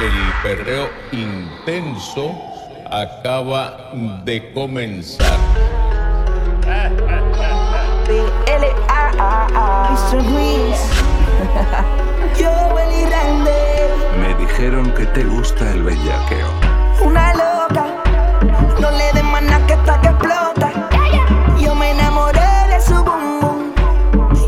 El perreo intenso acaba de comenzar. Me dijeron que te gusta el bellaqueo. Una loca, no le den maná que está que explota. Yo me enamoré de su bum bum.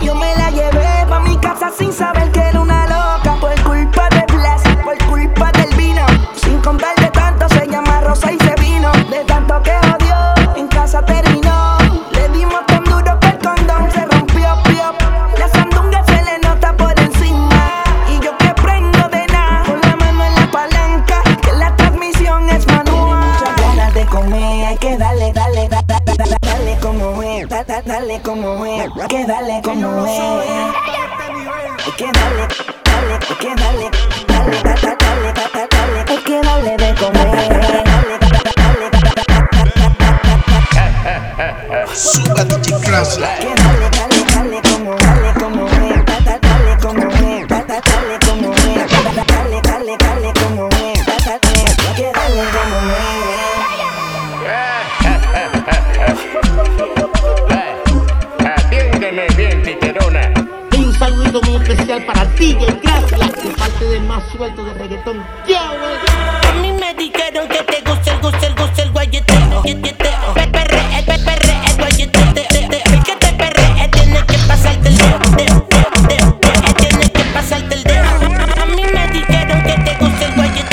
Yo me la llevé pa' mi casa sin saber que era una loca. Por culpa de Blas, por culpa del vino. Sin contar de tanto, se llama Rosa y se vino. De tanto que odió, en casa terminó. Le dimos tan duro que el condón se rompió, pio. La sandunga se le nota por encima. Y yo que prendo de nada, con la mano en la palanca, que la transmisión es manual. Tiene muchas ganas de comer, hay que darle, dale, dale. Dale como es, dale como es, que dale como es, que dale, dale, dale, dale, dale, es que dale de comer. Suba DJ Cross, que dale, dale como es, dale como es, dale como es, dale, dale, dale como es, que dale como es. Atiéndeme bien, titerona. Y un saludo muy especial para ti, gracias. Por parte del más suelto de reggaetón. A mí me dijeron que te gusta el, gusta el, gusta el guayeteo. El guayeteo. El que te perre, tienes que pasarte el dedo. Tienes que pasarte el dedo. A mí me dijeron que te gusta el guayeteo.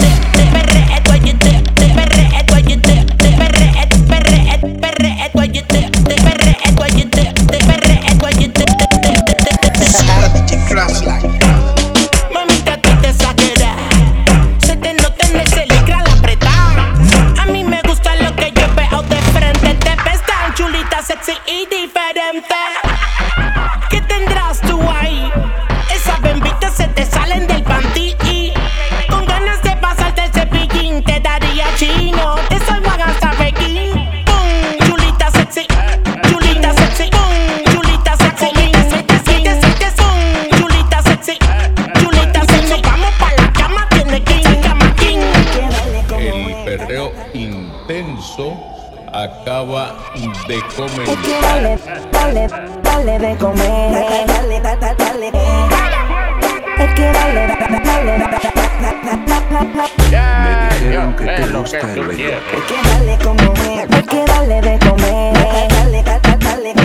Acaba de comer. Es que dale, dale, dale de comer. Dale, dale, dale. Es que dale, dale, dale. Me dijeron que te gusta el bellaqueo. Es que dale como es. Es que dale de comer. Dale, dale, dale.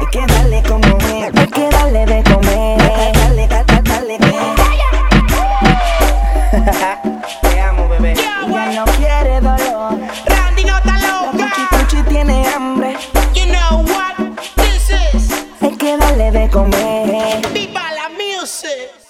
Es que dale como es. Es que dale de comer. Dale, dale, dale. Te amo, bebé. Ya no quiere dolor. Tiene hambre. You know what this is. Es que dale de comer. Viva la music.